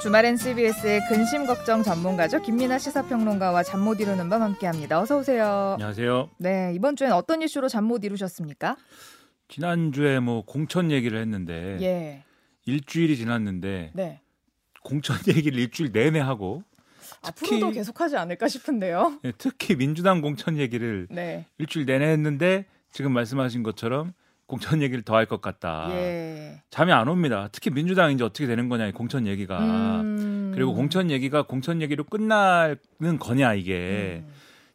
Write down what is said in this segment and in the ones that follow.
주말엔 CBS의 근심 걱정 전문가죠. 김민하 시사평론가와 잠 못 이루는 밤 함께합니다. 어서 오세요. 안녕하세요. 네, 이번 주엔 어떤 이슈로 잠 못 이루셨습니까? 지난주에 공천 얘기를 했는데 예. 일주일이 지났는데 네. 공천 얘기를 일주일 내내 하고 앞으로도 계속하지 않을까 싶은데요. 네, 특히 민주당 공천 얘기를 네. 일주일 내내 했는데 지금 말씀하신 것처럼 공천 얘기를 더 할 것 같다. 예. 잠이 안 옵니다. 특히 민주당이 이제 어떻게 되는 거냐, 이 공천 얘기가. 그리고 공천 얘기가 공천 얘기로 끝나는 거냐, 이게.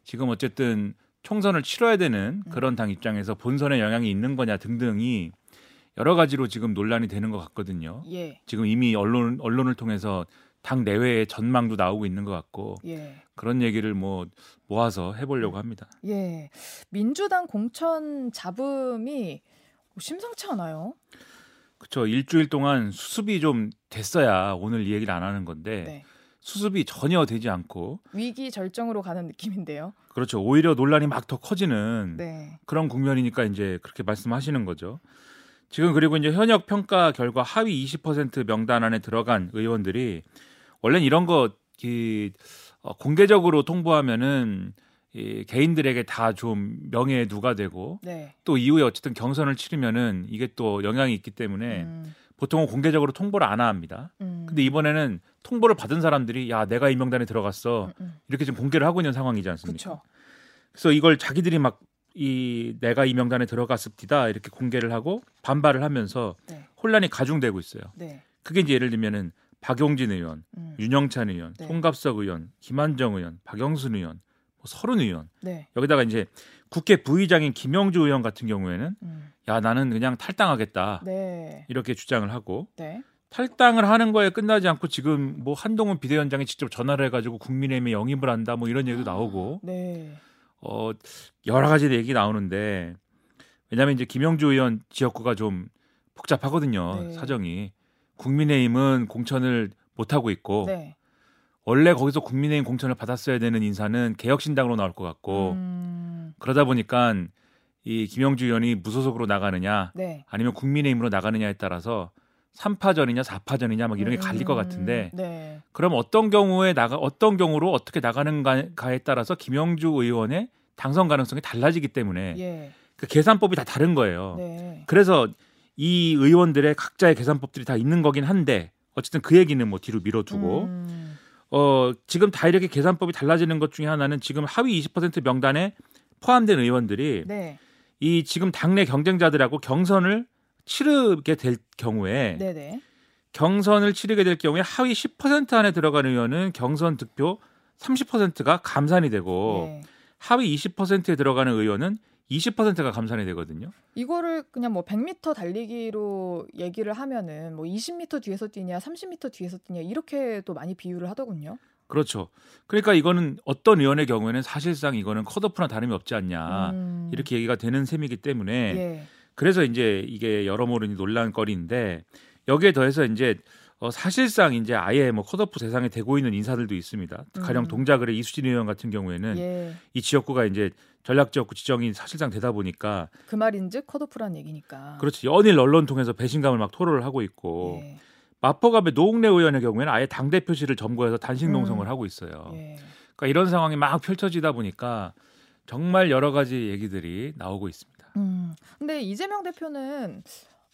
지금 어쨌든 총선을 치러야 되는 그런 당 입장에서 본선에 영향이 있는 거냐 등등이 여러 가지로 지금 논란이 되는 것 같거든요. 예. 지금 이미 언론을 통해서 당 내외의 전망도 나오고 있는 것 같고 예. 그런 얘기를 모아서 해보려고 합니다. 예, 민주당 공천 잡음이 심상치 않아요. 그렇죠. 일주일 동안 수습이 좀 됐어야 오늘 이 얘기를 안 하는 건데 네. 수습이 전혀 되지 않고 위기 절정으로 가는 느낌인데요. 그렇죠. 오히려 논란이 막 더 커지는 네. 그런 국면이니까 이제 그렇게 말씀하시는 거죠. 지금 그리고 이제 현역 평가 결과 하위 20% 명단 안에 들어간 의원들이 원래는 이런 거 공개적으로 통보하면은 이 개인들에게 다 좀 명예의 누가 되고 네. 또 이후에 어쨌든 경선을 치르면은 이게 또 영향이 있기 때문에 보통은 공개적으로 통보를 안 합니다. 근데 이번에는 통보를 받은 사람들이 야 내가 이 명단에 들어갔어 이렇게 지금 공개를 하고 있는 상황이지 않습니까? 그쵸. 그래서 이걸 자기들이 막 내가 이 명단에 들어갔습니다 이렇게 공개를 하고 반발을 하면서 네. 혼란이 가중되고 있어요. 네. 그게 이제 예를 들면은 박용진 의원, 윤영찬 의원, 네. 송갑석 의원, 김한정 의원, 박영순 의원, 30 의원. 네. 여기다가 이제 국회 부의장인 김영주 의원 같은 경우에는 야 나는 그냥 탈당하겠다 네. 이렇게 주장을 하고 네. 탈당을 하는 거에 끝나지 않고 지금 한동훈 비대위원장이 직접 전화를 해가지고 국민의힘에 영입을 한다 이런 얘기도 나오고. 네. 여러 가지 얘기 나오는데 왜냐하면 이제 김영주 의원 지역구가 좀 복잡하거든요. 네. 사정이 국민의힘은 공천을 못 하고 있고 네. 원래 거기서 국민의힘 공천을 받았어야 되는 인사는 개혁신당으로 나올 것 같고 그러다 보니까 이 김영주 의원이 무소속으로 나가느냐 네. 아니면 국민의힘으로 나가느냐에 따라서 3파전이냐 4파전이냐 이런 게 갈릴 것 같은데 네. 그럼 어떤 경우로 어떻게 나가는가에 따라서 김영주 의원의 당선 가능성이 달라지기 때문에 예. 그 계산법이 다 다른 거예요. 네. 그래서 이 의원들의 각자의 계산법들이 다 있는 거긴 한데 어쨌든 그 얘기는 뒤로 미뤄두고 지금 다 이렇게 계산법이 달라지는 것 중에 하나는 지금 하위 20% 명단에 포함된 의원들이 네. 이 지금 당내 경쟁자들하고 경선을 치르게 될 경우에 네네. 경선을 치르게 될 경우에 하위 10% 안에 들어간 의원은 경선 득표 30%가 감산이 되고 네. 하위 20%에 들어가는 의원은 20%가 감산이 되거든요. 이거를 그냥 100m 달리기로 얘기를 하면은 20m 뒤에서 뛰냐, 30m 뒤에서 뛰냐 이렇게 또 많이 비유를 하더군요. 그렇죠. 그러니까 이거는 어떤 의원의 경우에는 사실상 이거는 컷오프나 다름이 없지 않냐 이렇게 얘기가 되는 셈이기 때문에. 예. 그래서 이제 이게 여러모로 논란거리인데 여기에 더해서 이제 사실상 이제 아예 컷오프 대상이 되고 있는 인사들도 있습니다. 가령 동작을의 이수진 의원 같은 경우에는 예. 이 지역구가 이제 전략지역구 지정이 사실상 되다 보니까 그 말인즉 컷오프란 얘기니까 그렇지 연일 언론 통해서 배신감을 막 토로를 하고 있고 예. 마포갑의 노웅래 의원의 경우에는 아예 당 대표실을 점거해서 단식 농성을 하고 있어요. 예. 그러니까 이런 상황이 막 펼쳐지다 보니까 정말 여러 가지 얘기들이 나오고 있습니다. 근데 이재명 대표는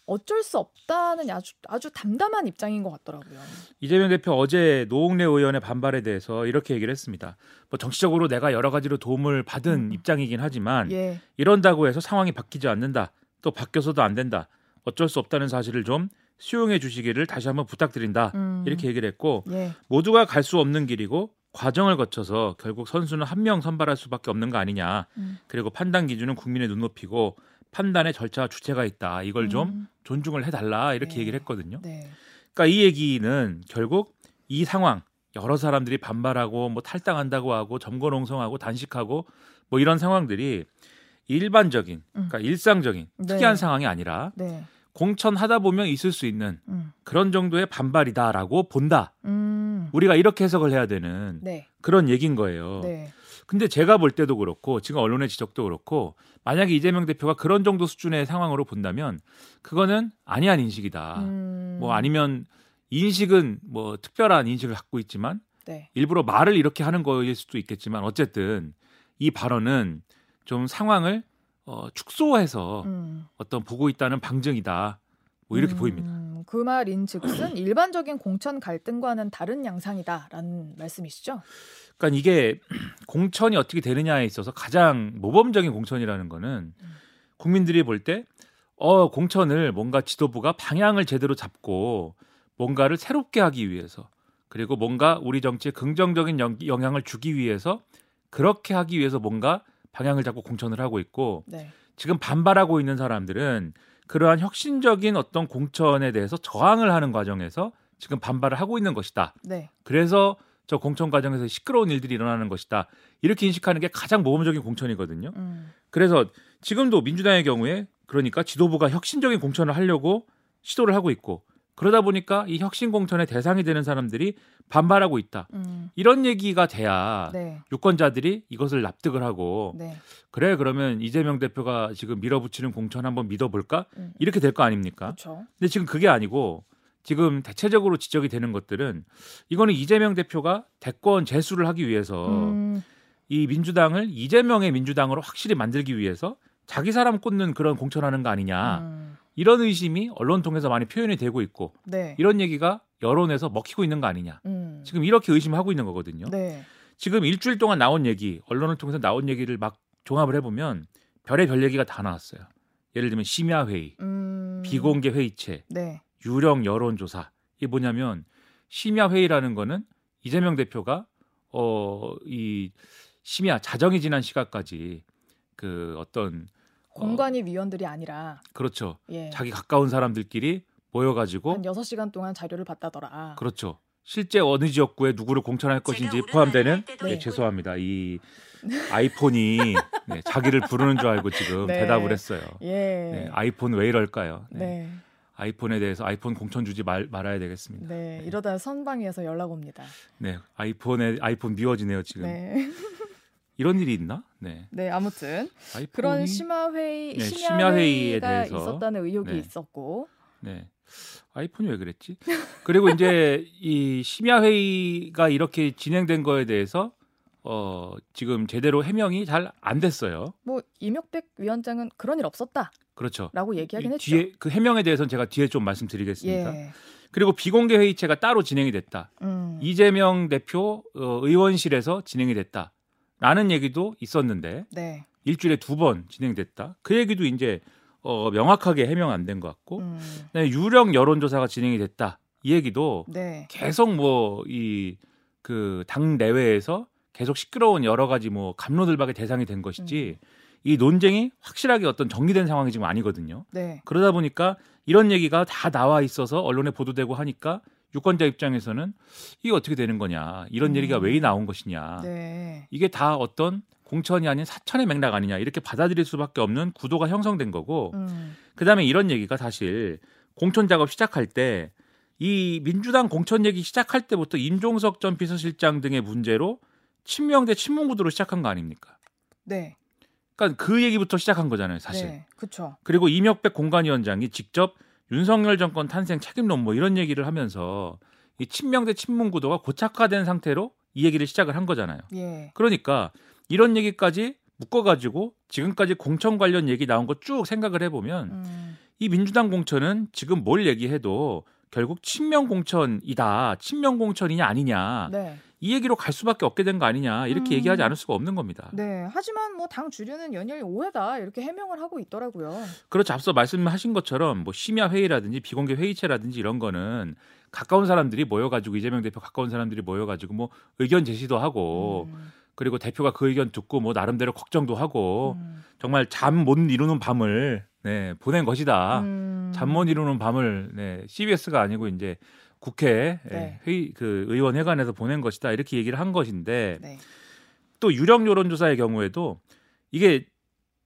어쩔 수 없다는 아주 담담한 입장인 것 같더라고요. 이재명 대표 어제 노웅래 의원의 반발에 대해서 이렇게 얘기를 했습니다. 정치적으로 내가 여러 가지로 도움을 받은 입장이긴 하지만 예. 이런다고 해서 상황이 바뀌지 않는다. 또 바뀌어서도 안 된다. 어쩔 수 없다는 사실을 좀 수용해 주시기를 다시 한번 부탁드린다. 이렇게 얘기를 했고 예. 모두가 갈 수 없는 길이고 과정을 거쳐서 결국 선수는 한 명 선발할 수밖에 없는 거 아니냐. 그리고 판단 기준은 국민의 눈높이고 판단의 절차와 주체가 있다. 이걸 좀 존중을 해달라 이렇게 네. 얘기를 했거든요. 네. 그러니까 이 얘기는 결국 이 상황 여러 사람들이 반발하고 탈당한다고 하고 점거농성하고 단식하고 이런 상황들이 일반적인 그러니까 일상적인 네. 특이한 상황이 아니라 네. 공천하다 보면 있을 수 있는 그런 정도의 반발이다라고 본다. 우리가 이렇게 해석을 해야 되는 네. 그런 얘기인 거예요. 네. 근데 제가 볼 때도 그렇고 지금 언론의 지적도 그렇고 만약에 이재명 대표가 그런 정도 수준의 상황으로 본다면 그거는 아니한 인식이다. 아니면 인식은 뭐 특별한 인식을 갖고 있지만 네. 일부러 말을 이렇게 하는 거일 수도 있겠지만 어쨌든 이 발언은 좀 상황을 축소해서 어떤 보고 있다는 방증이다. 뭐 이렇게 보입니다. 그 말인즉슨 일반적인 공천 갈등과는 다른 양상이다라는 말씀이시죠? 그러니까 이게 공천이 어떻게 되느냐에 있어서 가장 모범적인 공천이라는 거는 국민들이 볼 때 공천을 뭔가 지도부가 방향을 제대로 잡고 뭔가를 새롭게 하기 위해서 그리고 뭔가 우리 정치에 긍정적인 영향을 주기 위해서 그렇게 하기 위해서 뭔가 방향을 잡고 공천을 하고 있고 네. 지금 반발하고 있는 사람들은 그러한 혁신적인 어떤 공천에 대해서 저항을 하는 과정에서 지금 반발을 하고 있는 것이다. 네. 그래서 저 공천 과정에서 시끄러운 일들이 일어나는 것이다. 이렇게 인식하는 게 가장 모범적인 공천이거든요. 그래서 지금도 민주당의 경우에 그러니까 지도부가 혁신적인 공천을 하려고 시도를 하고 있고 그러다 보니까 이 혁신 공천의 대상이 되는 사람들이 반발하고 있다. 이런 얘기가 돼야 네. 유권자들이 이것을 납득을 하고 네. 그래 그러면 이재명 대표가 지금 밀어붙이는 공천 한번 믿어볼까? 이렇게 될 거 아닙니까? 그쵸. 근데 지금 그게 아니고 지금 대체적으로 지적이 되는 것들은 이거는 이재명 대표가 대권 재수를 하기 위해서 이 민주당을 이재명의 민주당으로 확실히 만들기 위해서 자기 사람 꽂는 그런 공천하는 거 아니냐. 이런 의심이 언론 통해서 많이 표현이 되고 있고 네. 이런 얘기가 여론에서 먹히고 있는 거 아니냐. 지금 이렇게 의심하고 있는 거거든요. 네. 지금 일주일 동안 나온 얘기, 언론을 통해서 나온 얘기를 막 종합을 해보면 별의별 얘기가 다 나왔어요. 예를 들면 심야회의, 비공개 회의체, 네. 유령 여론조사. 이게 뭐냐면 심야회의라는 거는 이재명 대표가 이 심야, 자정이 지난 시각까지 그 어떤 공관위 위원들이 아니라 그렇죠. 예. 자기 가까운 사람들끼리 모여가지고 한 6시간 동안 자료를 받다더라. 그렇죠. 실제 어느 지역구에 누구를 공천할 것인지 포함되는 네. 네, 죄송합니다. 이 아이폰이 네, 자기를 부르는 줄 알고 지금 네. 대답을 했어요. 예. 네, 아이폰 왜 이럴까요? 네. 네. 아이폰에 대해서 아이폰 공천 주지 말아야 되겠습니다. 네, 네. 이러다 선방위에서 연락 옵니다. 네, 아이폰 미워지네요 지금. 네. 이런 일이 있나? 네. 네, 아무튼 그런 심야회의에 대해서 있었다는 의혹이 네. 있었고. 네. 아이폰이 왜 그랬지? 그리고 이제 이 심야회의가 이렇게 진행된 거에 대해서 지금 제대로 해명이 잘 안 됐어요. 뭐 임혁백 위원장은 그런 일 없었다. 그렇죠. 라고 얘기하긴 했죠. 뒤에 그 해명에 대해서는 제가 뒤에 좀 말씀드리겠습니다. 예. 그리고 비공개 회의체가 따로 진행이 됐다. 이재명 대표 의원실에서 진행이 됐다. 라는 얘기도 있었는데 네. 일주일에 2번 진행됐다. 그 얘기도 이제 명확하게 해명 안 된 것 같고 유령 여론조사가 진행이 됐다. 이 얘기도 네. 계속 뭐 이 그 당 내외에서 계속 시끄러운 여러 가지 뭐 갑론을박의 대상이 된 것이지 이 논쟁이 확실하게 어떤 정리된 상황이 지금 아니거든요. 네. 그러다 보니까 이런 얘기가 다 나와 있어서 언론에 보도되고 하니까 유권자 입장에서는 이게 어떻게 되는 거냐, 이런 얘기가 왜 나온 것이냐, 네. 이게 다 어떤 공천이 아닌 사천의 맥락 아니냐 이렇게 받아들일 수밖에 없는 구도가 형성된 거고 그다음에 이런 얘기가 사실 공천 작업 시작할 때 이 민주당 공천 얘기 시작할 때부터 임종석 전 비서실장 등의 문제로 친명 대 친문 구도로 시작한 거 아닙니까? 네. 그러니까 그 얘기부터 시작한 거잖아요, 사실. 네, 그렇죠. 그리고 임혁백 공관위원장이 직접 윤석열 정권 탄생 책임론 뭐 이런 얘기를 하면서 이 친명 대 친문 구도가 고착화된 상태로 이 얘기를 시작을 한 거잖아요. 예. 그러니까 이런 얘기까지 묶어가지고 지금까지 공천 관련 얘기 나온 거 쭉 생각을 해보면 이 민주당 공천은 지금 뭘 얘기해도 결국 친명 공천이다. 친명 공천이냐 아니냐. 네. 이 얘기로 갈 수밖에 없게 된 거 아니냐. 이렇게 얘기하지 않을 수가 없는 겁니다. 네. 하지만 뭐 당 주류는 연일 오해다. 이렇게 해명을 하고 있더라고요. 그렇죠. 앞서 말씀하신 것처럼 뭐 심야 회의라든지 비공개 회의체라든지 이런 거는 가까운 사람들이 모여가지고 이재명 대표 가까운 사람들이 모여가지고 뭐 의견 제시도 하고 그리고 대표가 그 의견 듣고 뭐 나름대로 걱정도 하고 정말 잠 못 이루는 밤을 네, 보낸 것이다. 잠 못 이루는 밤을 네, CBS가 아니고 이제 국회 네. 회의 그 의원회관에서 보낸 것이다. 이렇게 얘기를 한 것인데 네. 또 유력 여론조사의 경우에도 이게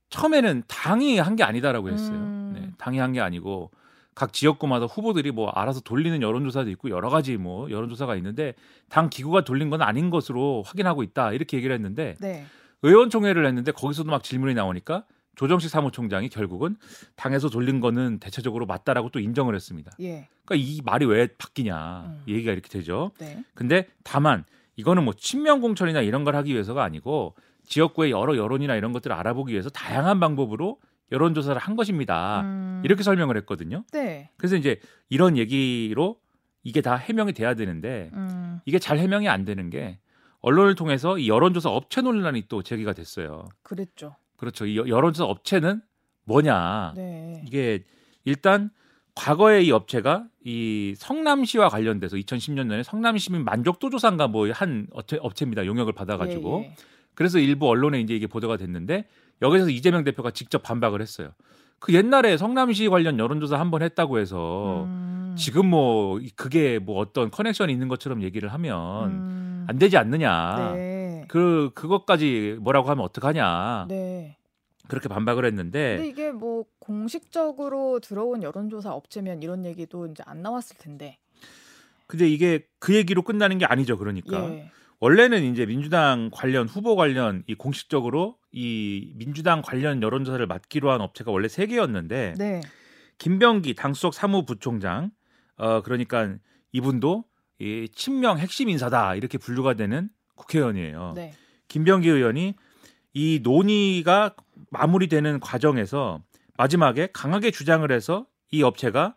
처음에는 당이 한 게 아니다라고 했어요. 네, 당이 한 게 아니고 각 지역구마다 후보들이 뭐 알아서 돌리는 여론조사도 있고 여러 가지 뭐 여론조사가 있는데 당 기구가 돌린 건 아닌 것으로 확인하고 있다. 이렇게 얘기를 했는데 네. 의원총회를 했는데 거기서도 막 질문이 나오니까 조정식 사무총장이 결국은 당에서 돌린 거는 대체적으로 맞다라고 또 인정을 했습니다. 예. 그러니까 이 말이 왜 바뀌냐 얘기가 이렇게 되죠. 네. 근데 다만 이거는 뭐 친명 공천이나 이런 걸 하기 위해서가 아니고 지역구의 여러 여론이나 이런 것들을 알아보기 위해서 다양한 방법으로 여론조사를 한 것입니다. 이렇게 설명을 했거든요. 네. 그래서 이제 이런 얘기로 이게 다 해명이 돼야 되는데 이게 잘 해명이 안 되는 게 언론을 통해서 이 여론조사 업체 논란이 또 제기가 됐어요. 그랬죠. 그렇죠. 이 여론조사 업체는 뭐냐. 네. 이게 일단 과거에 이 업체가 이 성남시와 관련돼서 2010년에 성남시민 만족도 조사인가 뭐 한 업체입니다. 용역을 받아가지고. 예, 예. 그래서 일부 언론에 이제 이게 보도가 됐는데 여기서 이재명 대표가 직접 반박을 했어요. 그 옛날에 성남시 관련 여론조사 한번 했다고 해서 지금 뭐 그게 뭐 어떤 커넥션이 있는 것처럼 얘기를 하면 안 되지 않느냐. 네. 그것까지 뭐라고 하면 어떡하냐. 네. 그렇게 반박을 했는데. 근데 이게 뭐 공식적으로 들어온 여론조사 업체면 이런 얘기도 이제 안 나왔을 텐데. 근데 이게 그 얘기로 끝나는 게 아니죠. 그러니까. 예. 원래는 이제 민주당 관련 후보 관련 이 공식적으로 이 민주당 관련 여론조사를 맡기로 한 업체가 원래 3개였는데 네. 김병기 당수석 사무부총장 그러니까 이분도 이 친명 핵심 인사다 이렇게 분류가 되는 국회의원이에요. 네. 김병기 의원이 이 논의가 마무리되는 과정에서 마지막에 강하게 주장을 해서 이 업체가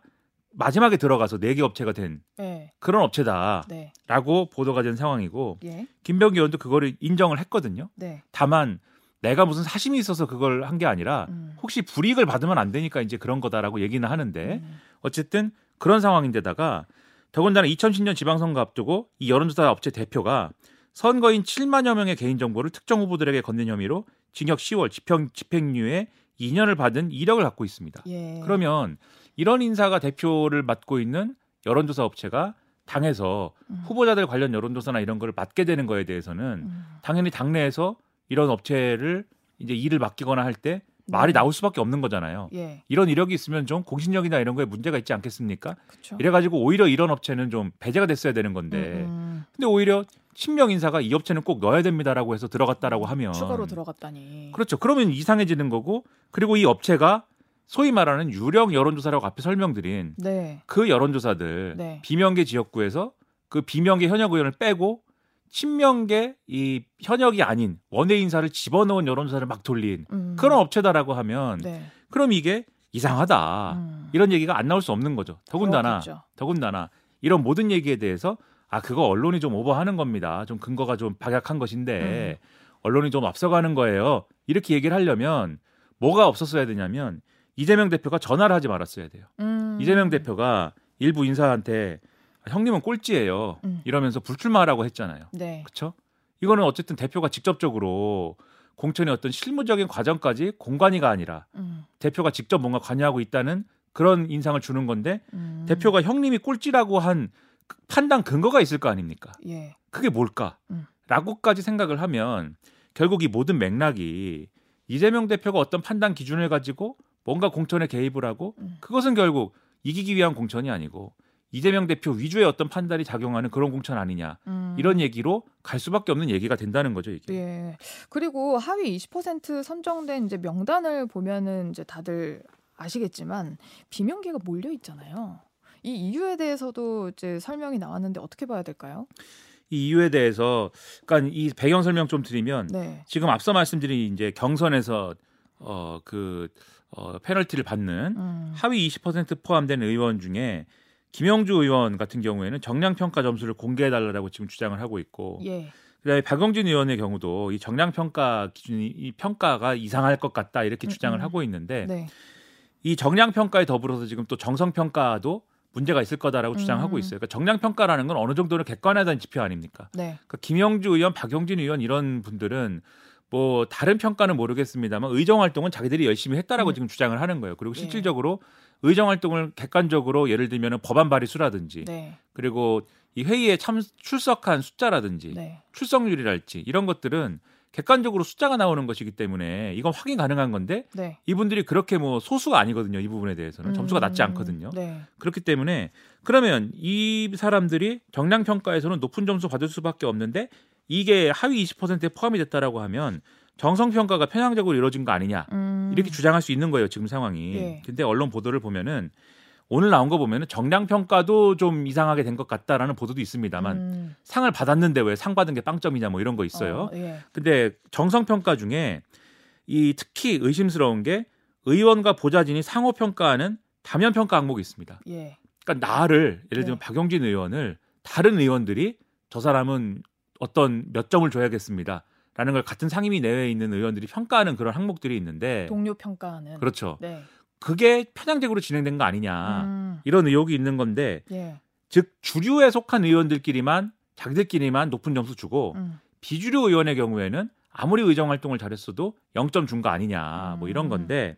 마지막에 들어가서 4개 업체가 된 네. 그런 업체다라고 네. 보도가 된 상황이고 예. 김병기 의원도 그거를 인정을 했거든요. 네. 다만 내가 무슨 사심이 있어서 그걸 한 게 아니라 혹시 불이익을 받으면 안 되니까 이제 그런 거다라고 얘기는 하는데 어쨌든 그런 상황인데다가 더군다나 2010년 지방선거 앞두고 이 여론조사 업체 대표가 선거인 7만여 명의 개인정보를 특정 후보들에게 건넨 혐의로 징역 10월 집행유예 2년을 받은 이력을 갖고 있습니다. 예. 그러면 이런 인사가 대표를 맡고 있는 여론조사 업체가 당에서 후보자들 관련 여론조사나 이런 걸 맡게 되는 거에 대해서는 당연히 당내에서 이런 업체를 이제 일을 맡기거나 할 때 말이 나올 수밖에 없는 거잖아요. 예. 이런 이력이 있으면 좀 공신력이나 이런 거에 문제가 있지 않겠습니까? 그쵸. 이래가지고 오히려 이런 업체는 좀 배제가 됐어야 되는 건데 근데 오히려 친명 인사가 이 업체는 꼭 넣어야 됩니다라고 해서 들어갔다라고 하면 추가로 들어갔다니. 그렇죠. 그러면 이상해지는 거고 그리고 이 업체가 소위 말하는 유령 여론조사라고 앞에 설명드린 네. 그 여론조사들 네. 비명계 지역구에서 그 비명계 현역 의원을 빼고 친명계 이 현역이 아닌 원외 인사를 집어넣은 여론조사를 막 돌린 그런 업체다라고 하면 네. 그럼 이게 이상하다. 이런 얘기가 안 나올 수 없는 거죠. 더군다나 이런 모든 얘기에 대해서 그거 언론이 좀 오버하는 겁니다. 좀 근거가 좀 박약한 것인데 언론이 좀 앞서가는 거예요. 이렇게 얘기를 하려면 뭐가 없었어야 되냐면 이재명 대표가 전화를 하지 말았어야 돼요. 이재명 대표가 일부 인사한테 형님은 꼴찌예요. 이러면서 불출마하라고 했잖아요. 네. 그렇죠? 이거는 어쨌든 대표가 직접적으로 공천의 어떤 실무적인 과정까지 공관위가 아니라 대표가 직접 뭔가 관여하고 있다는 그런 인상을 주는 건데 대표가 형님이 꼴찌라고 한 판단 근거가 있을 거 아닙니까? 예. 그게 뭘까? 라고까지 생각을 하면 결국 이 모든 맥락이 이재명 대표가 어떤 판단 기준을 가지고 뭔가 공천에 개입을 하고 그것은 결국 이기기 위한 공천이 아니고 이재명 대표 위주의 어떤 판단이 작용하는 그런 공천 아니냐. 이런 얘기로 갈 수밖에 없는 얘기가 된다는 거죠, 이게. 예. 그리고 하위 20% 선정된 이제 명단을 보면은 이제 다들 아시겠지만 비명계가 몰려 있잖아요. 이 이유에 대해서도 이제 설명이 나왔는데 어떻게 봐야 될까요? 이 이유에 대해서 그러니까 이 배경 설명 좀 드리면 네. 지금 앞서 말씀드린 이제 경선에서 페널티를 받는 하위 20% 포함된 의원 중에 김영주 의원 같은 경우에는 정량평가 점수를 공개해달라고 지금 주장을 하고 있고 예. 그다음에 박용진 의원의 경우도 이 정량평가 기준이 이 평가가 이상할 것 같다 이렇게 주장을 하고 있는데 네. 이 정량평가에 더불어서 지금 또 정성평가도 문제가 있을 거다라고 주장하고 있어요. 그러니까 정량평가라는 건 어느 정도는 객관하다는 지표 아닙니까? 네. 그러니까 김영주 의원, 박용진 의원 이런 분들은 뭐 다른 평가는 모르겠습니다만 의정활동은 자기들이 열심히 했다라고 지금 주장을 하는 거예요. 그리고 실질적으로 예. 의정활동을 객관적으로 예를 들면 법안 발의 수라든지 네. 그리고 이 회의에 출석한 숫자라든지 네. 출석률이랄지 이런 것들은 객관적으로 숫자가 나오는 것이기 때문에 이건 확인 가능한 건데 네. 이분들이 그렇게 뭐 소수가 아니거든요. 이 부분에 대해서는 점수가 낮지 않거든요. 네. 그렇기 때문에 그러면 이 사람들이 정량평가에서는 높은 점수 받을 수밖에 없는데 이게 하위 20%에 포함이 됐다라고 하면 정성평가가 편향적으로 이루어진 거 아니냐 이렇게 주장할 수 있는 거예요 지금 상황이. 예. 근데 언론 보도를 보면은 오늘 나온 거 보면은 정량평가도 좀 이상하게 된 것 같다라는 보도도 있습니다만 상을 받았는데 왜 상 받은 게 빵점이냐 뭐 이런 거 있어요. 예. 근데 정성평가 중에 이 특히 의심스러운 게 의원과 보좌진이 상호평가하는 다면평가 항목이 있습니다. 예. 그러니까 나를 예를 들면 예. 박용진 의원을 다른 의원들이 저 사람은 어떤 몇 점을 줘야겠습니다. 라는 걸 같은 상임위 내외에 있는 의원들이 평가하는 그런 항목들이 있는데 동료 평가하는 그렇죠. 네. 그게 편향적으로 진행된 거 아니냐 이런 의혹이 있는 건데 예. 즉 주류에 속한 의원들끼리만 자기들끼리만 높은 점수 주고 비주류 의원의 경우에는 아무리 의정활동을 잘했어도 0점 준 거 아니냐 뭐 이런 건데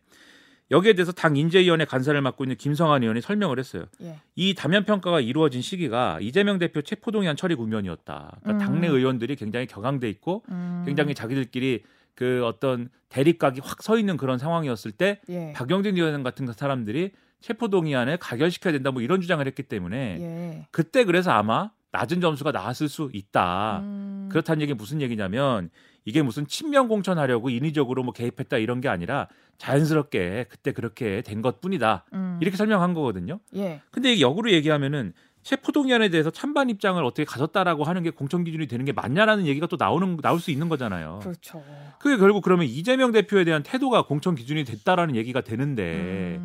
여기에 대해서 당 인재위원회 간사를 맡고 있는 김성환 의원이 설명을 했어요. 예. 이 다면평가가 이루어진 시기가 이재명 대표 체포동의안 처리 국면이었다. 그러니까 당내 의원들이 굉장히 격앙돼 있고 굉장히 자기들끼리 그 어떤 대립각이 확 서 있는 그런 상황이었을 때 예. 박영진 의원 같은 사람들이 체포동의안을 가결시켜야 된다 뭐 이런 주장을 했기 때문에 예. 그때 그래서 아마 낮은 점수가 나왔을 수 있다. 그렇다는 얘기는 무슨 얘기냐면 이게 무슨 친명 공천하려고 인위적으로 뭐 개입했다 이런 게 아니라 자연스럽게 그때 그렇게 된 것뿐이다. 이렇게 설명한 거거든요. 예. 근데 역으로 얘기하면은 체포동의안에 대해서 찬반 입장을 어떻게 가졌다라고 하는 게 공천 기준이 되는 게 맞냐라는 얘기가 또 나올 수 있는 거잖아요. 그렇죠. 그게 결국 그러면 이재명 대표에 대한 태도가 공천 기준이 됐다라는 얘기가 되는데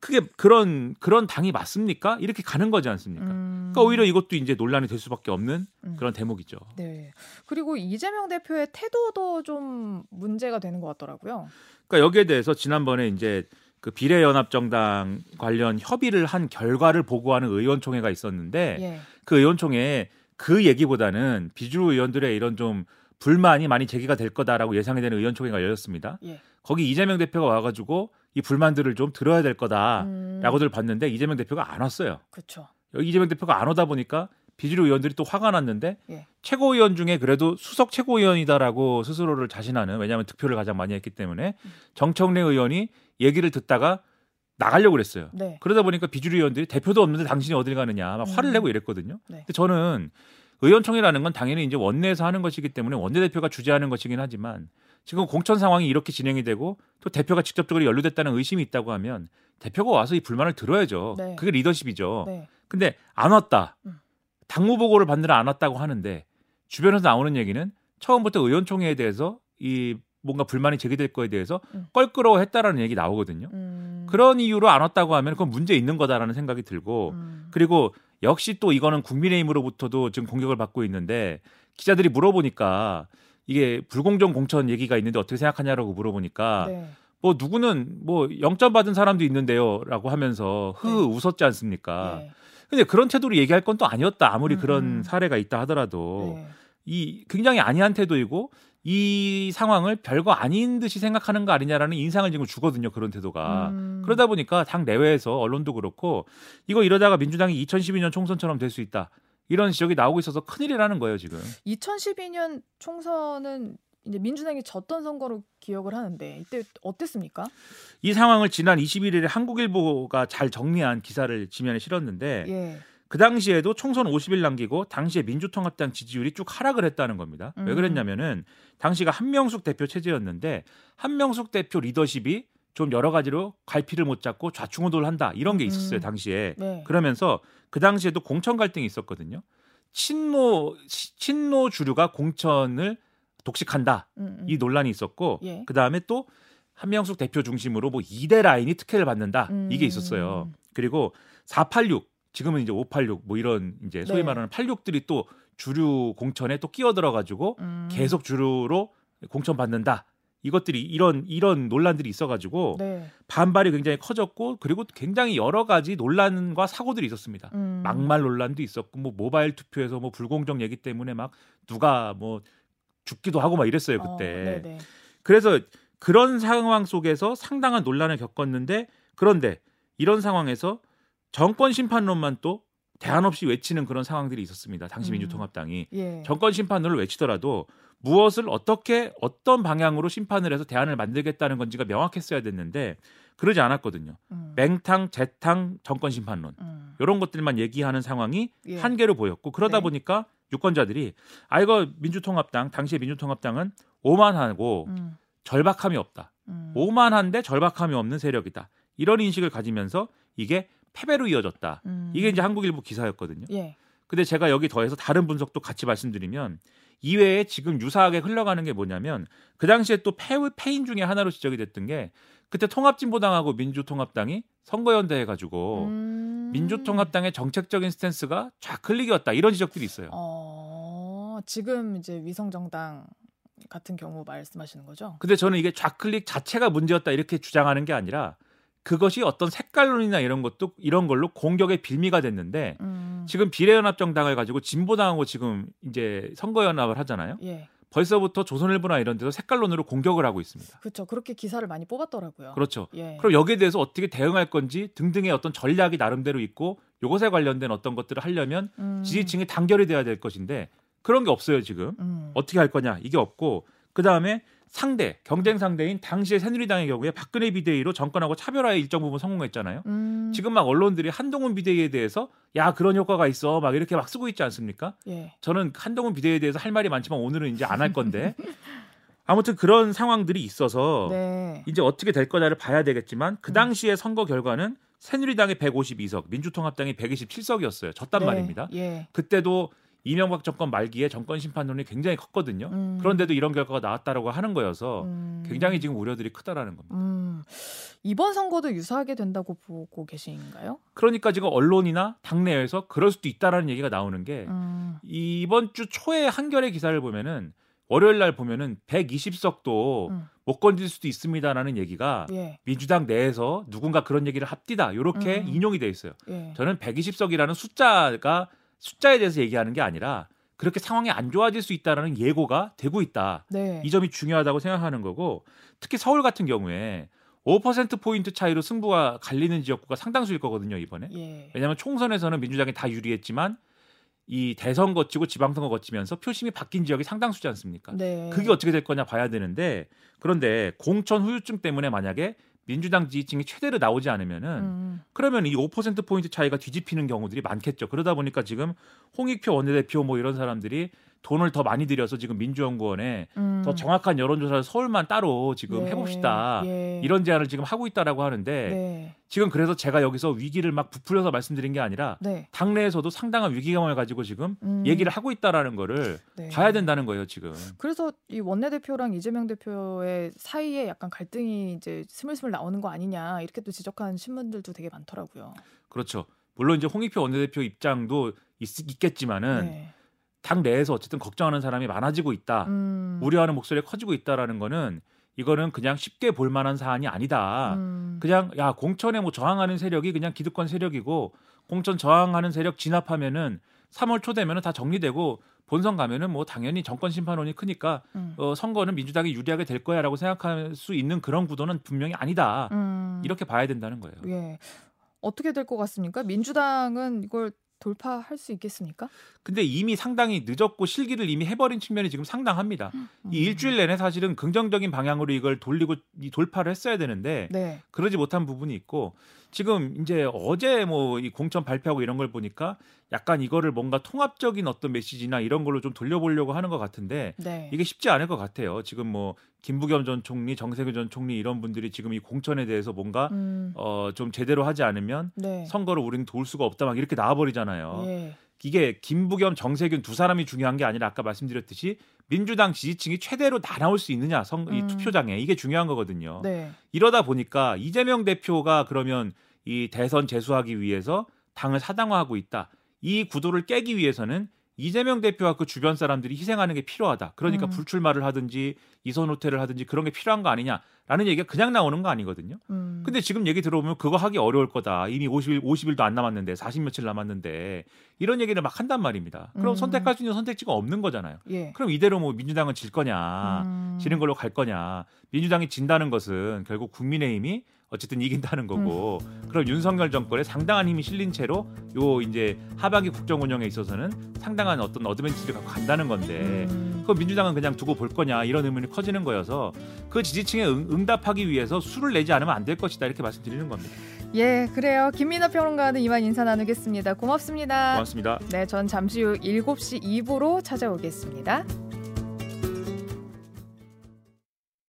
그게 그런 당이 맞습니까? 이렇게 가는 거지 않습니까? 그러니까 오히려 이것도 이제 논란이 될 수밖에 없는 그런 대목이죠. 네. 그리고 이재명 대표의 태도도 좀 문제가 되는 것 같더라고요. 그러니까 여기에 대해서 지난번에 이제 그 비례연합정당 관련 협의를 한 결과를 보고하는 의원총회가 있었는데 예. 그 의원총회에 그 얘기보다는 비주류 의원들의 이런 좀 불만이 많이 제기가 될 거다라고 예상이 되는 의원총회가 열렸습니다. 예. 거기 이재명 대표가 와가지고 이 불만들을 좀 들어야 될 거다라고들 봤는데 이재명 대표가 안 왔어요. 그렇죠. 이재명 대표가 안 오다 보니까 비주류 의원들이 또 화가 났는데 예. 최고위원 중에 그래도 수석 최고위원이다라고 스스로를 자신하는 왜냐하면 득표를 가장 많이 했기 때문에 정청래 의원이 얘기를 듣다가 나가려고 그랬어요. 네. 그러다 보니까 비주류 의원들이 대표도 없는데 당신이 어딜 가느냐 막 화를 내고 이랬거든요. 네. 근데 저는 의원총회라는 건 당연히 이제 원내에서 하는 것이기 때문에 원내대표가 주재하는 것이긴 하지만 지금 공천 상황이 이렇게 진행이 되고 또 대표가 직접적으로 연루됐다는 의심이 있다고 하면 대표가 와서 이 불만을 들어야죠. 네. 그게 리더십이죠. 네. 근데 안 왔다. 당무 보고를 받느라 안 왔다고 하는데 주변에서 나오는 얘기는 처음부터 의원총회에 대해서 이 뭔가 불만이 제기될 거에 대해서 껄끄러워했다라는 얘기 나오거든요. 그런 이유로 안 왔다고 하면 그건 문제 있는 거다라는 생각이 들고 그리고 역시 또 이거는 국민의힘으로부터도 지금 공격을 받고 있는데 기자들이 물어보니까 이게 불공정 공천 얘기가 있는데 어떻게 생각하냐라고 물어보니까 네. 뭐 누구는 뭐 0점 받은 사람도 있는데요라고 하면서 흐 네. 웃었지 않습니까? 네. 근데 그런 태도로 얘기할 건 또 아니었다. 아무리 그런 사례가 있다 하더라도 네. 이 굉장히 아니한 태도이고 이 상황을 별거 아닌 듯이 생각하는 거 아니냐라는 인상을 지금 주거든요. 그런 태도가. 그러다 보니까 당 내외에서 언론도 그렇고 이거 이러다가 민주당이 2012년 총선처럼 될 수 있다. 이런 지적이 나오고 있어서 큰일이라는 거예요. 지금. 2012년 총선은 이제 민주당이 졌던 선거로 기억을 하는데 이때 어땠습니까? 이 상황을 지난 21일에 한국일보가 잘 정리한 기사를 지면에 실었는데 예. 그 당시에도 총선 50일 남기고 당시에 민주통합당 지지율이 쭉 하락을 했다는 겁니다. 왜 그랬냐면은 당시가 한명숙 대표 체제였는데 한명숙 대표 리더십이 좀 여러 가지로 갈피를 못 잡고 좌충우돌을 한다 이런 게 있었어요 당시에. 네. 그러면서 그 당시에도 공천 갈등이 있었거든요. 친노 주류가 공천을 독식한다. 이 논란이 있었고 예. 그다음에 또 한명숙 대표 중심으로 뭐 2대 라인이 특혜를 받는다. 이게 있었어요. 그리고 486 지금은 이제 586 뭐 이런 이제 소위 네. 말하는 86들이 또 주류 공천에 또 끼어들어 가지고 계속 주류로 공천 받는다. 이것들이 이런 논란들이 있어 가지고 네. 반발이 굉장히 커졌고 그리고 굉장히 여러 가지 논란과 사고들이 있었습니다. 막말 논란도 있었고 뭐 모바일 투표에서 뭐 불공정 얘기 때문에 막 누가 뭐 죽기도 하고 막 이랬어요 그때. 그래서 그런 상황 속에서 상당한 논란을 겪었는데 그런데 이런 상황에서 정권 심판론만 또 대안 없이 외치는 그런 상황들이 있었습니다. 당시 민주통합당이 예. 정권 심판론을 외치더라도 무엇을 어떻게 어떤 방향으로 심판을 해서 대안을 만들겠다는 건지가 명확했어야 됐는데 그러지 않았거든요. 맹탕, 재탕, 정권 심판론 이런 것들만 얘기하는 상황이 예. 한계로 보였고 그러다 네. 보니까 유권자들이 아 이거 민주통합당 당시의 민주통합당은 오만하고 절박함이 없다. 오만한데 절박함이 없는 세력이다. 이런 인식을 가지면서 이게 패배로 이어졌다. 이게 이제 한국일보 기사였거든요. 예. 근데 제가 여기 더해서 다른 분석도 같이 말씀드리면 이외에 지금 유사하게 흘러가는 게 뭐냐면 그 당시에 또 패인 중에 하나로 지적이 됐던 게 그때 통합진보당하고 민주통합당이 선거연대해 가지고 민주통합당의 정책적인 스탠스가 좌클릭이었다. 이런 지적들이 있어요. 지금 이제 위성정당 같은 경우 말씀하시는 거죠? 근데 저는 이게 좌클릭 자체가 문제였다 이렇게 주장하는 게 아니라 그것이 어떤 색깔론이나 이런 것도 이런 걸로 공격의 빌미가 됐는데 지금 비례연합정당을 가지고 진보당하고 지금 이제 선거연합을 하잖아요. 예. 벌써부터 조선일보나 이런 데서 색깔론으로 공격을 하고 있습니다. 그렇죠. 그렇게 기사를 많이 뽑았더라고요. 그렇죠. 예. 그럼 여기에 대해서 어떻게 대응할 건지 등등의 어떤 전략이 나름대로 있고 이것에 관련된 어떤 것들을 하려면 지지층이 단결이 돼야 될 것인데 그런 게 없어요 지금. 어떻게 할 거냐 이게 없고 그다음에 상대 경쟁 상대인 당시의 새누리당의 경우에 박근혜 비대위로 정권하고 차별화에 일정 부분 성공했잖아요. 지금 막 언론들이 한동훈 비대위에 대해서 야 그런 효과가 있어 막 이렇게 막 쓰고 있지 않습니까? 예. 저는 한동훈 비대위에 대해서 할 말이 많지만 오늘은 이제 안 할 건데 아무튼 그런 상황들이 있어서 네. 이제 어떻게 될 거냐를 봐야 되겠지만 그 당시의 선거 결과는 새누리당의 152석, 민주통합당이 127석이었어요. 졌단 네. 말입니다. 예. 그때도 이명박 정권 말기에 정권 심판론이 굉장히 컸거든요. 그런데도 이런 결과가 나왔다라고 하는 거여서 굉장히 지금 우려들이 크다라는 겁니다. 이번 선거도 유사하게 된다고 보고 계신가요? 그러니까 지금 언론이나 당내에서 그럴 수도 있다라는 얘기가 나오는 게 이번 주 초에 한겨레 기사를 보면은 월요일 날 보면은 120석도 못 건질 수도 있습니다라는 얘기가 예. 민주당 내에서 누군가 그런 얘기를 합디다 이렇게 인용이 돼 있어요. 예. 저는 120석이라는 숫자에 대해서 얘기하는 게 아니라 그렇게 상황이 안 좋아질 수 있다라는 예고가 되고 있다. 네. 이 점이 중요하다고 생각하는 거고 특히 서울 같은 경우에 5%포인트 차이로 승부가 갈리는 지역구가 상당수일 거거든요. 이번에. 예. 왜냐하면 총선에서는 민주당이 다 유리했지만 이 대선 거치고 지방선거 거치면서 표심이 바뀐 지역이 상당수지 않습니까? 네. 그게 어떻게 될 거냐 봐야 되는데 그런데 공천 후유증 때문에 만약에 민주당 지지층이 최대로 나오지 않으면은 그러면 이 5%포인트 차이가 뒤집히는 경우들이 많겠죠. 그러다 보니까 지금 홍익표 원내대표 뭐 이런 사람들이 돈을 더 많이 들여서 지금 민주연구원에 더 정확한 여론조사를 서울만 따로 지금 네. 해봅시다. 예. 이런 제안을 지금 하고 있다라고 하는데 네. 지금 그래서 제가 여기서 위기를 막 부풀려서 말씀드린 게 아니라 네. 당내에서도 상당한 위기감을 가지고 지금 얘기를 하고 있다라는 거를 네. 봐야 된다는 거예요 지금. 그래서 이 원내대표랑 이재명 대표의 사이에 약간 갈등이 이제 스물스물 나오는 거 아니냐 이렇게 또 지적한 신문들도 되게 많더라고요. 그렇죠. 물론 이제 홍익표 원내대표 입장도 있겠지만은. 네. 당 내에서 어쨌든 걱정하는 사람이 많아지고 있다. 우려하는 목소리가 커지고 있다라는 거는 이거는 그냥 쉽게 볼 만한 사안이 아니다. 그냥 야 공천에 뭐 저항하는 세력이 그냥 기득권 세력이고 공천 저항하는 세력 진압하면은 3월 초 되면은 다 정리되고 본선 가면은 뭐 당연히 정권 심판론이 크니까 선거는 민주당이 유리하게 될 거야라고 생각할 수 있는 그런 구도는 분명히 아니다. 이렇게 봐야 된다는 거예요. 예. 어떻게 될 것 같습니까? 민주당은 이걸 돌파할 수 있겠습니까? 근데 이미 상당히 늦었고 실기를 이미 해버린 측면이 지금 상당합니다. 이 일주일 내내 사실은 긍정적인 방향으로 이걸 돌리고 돌파를 했어야 되는데 네. 그러지 못한 부분이 있고 지금 이제 어제 뭐 이 공천 발표하고 이런 걸 보니까 약간 이거를 뭔가 통합적인 어떤 메시지나 이런 걸로 좀 돌려보려고 하는 것 같은데 네. 이게 쉽지 않을 것 같아요. 지금 뭐 김부겸 전 총리, 정세균 전 총리 이런 분들이 지금 이 공천에 대해서 뭔가 좀 제대로 하지 않으면 네. 선거를 우리는 도울 수가 없다 막 이렇게 나와버리잖아요. 예. 이게 김부겸, 정세균 두 사람이 중요한 게 아니라 아까 말씀드렸듯이 민주당 지지층이 최대로 나올 수 있느냐 이 투표장에 이게 중요한 거거든요. 네. 이러다 보니까 이재명 대표가 그러면 이 대선 재수하기 위해서 당을 사당화하고 있다. 이 구도를 깨기 위해서는 이재명 대표와 그 주변 사람들이 희생하는 게 필요하다. 그러니까 불출마를 하든지 이선호퇴를 하든지 그런 게 필요한 거 아니냐라는 얘기가 그냥 나오는 거 아니거든요. 근데 지금 얘기 들어보면 그거 하기 어려울 거다. 이미 50일도 안 남았는데 40며칠 남았는데 이런 얘기를 막 한단 말입니다. 그럼 선택할 수 있는 선택지가 없는 거잖아요. 예. 그럼 이대로 뭐 민주당은 질 거냐 지는 걸로 갈 거냐. 민주당이 진다는 것은 결국 국민의힘이 어쨌든 이긴다는 거고 그럼 윤석열 정권에 상당한 힘이 실린 채로 요 이제 하반기 국정 운영에 있어서는 상당한 어떤 어드밴티지를 갖고 간다는 건데 그럼 민주당은 그냥 두고 볼 거냐 이런 의문이 커지는 거여서 그 지지층에 응답하기 위해서 수를 내지 않으면 안 될 것이다 이렇게 말씀드리는 겁니다. 예, 그래요. 김민하 평론가와는 이만 인사 나누겠습니다. 고맙습니다. 고맙습니다. 네, 전 잠시 후 7시 2부로 찾아오겠습니다.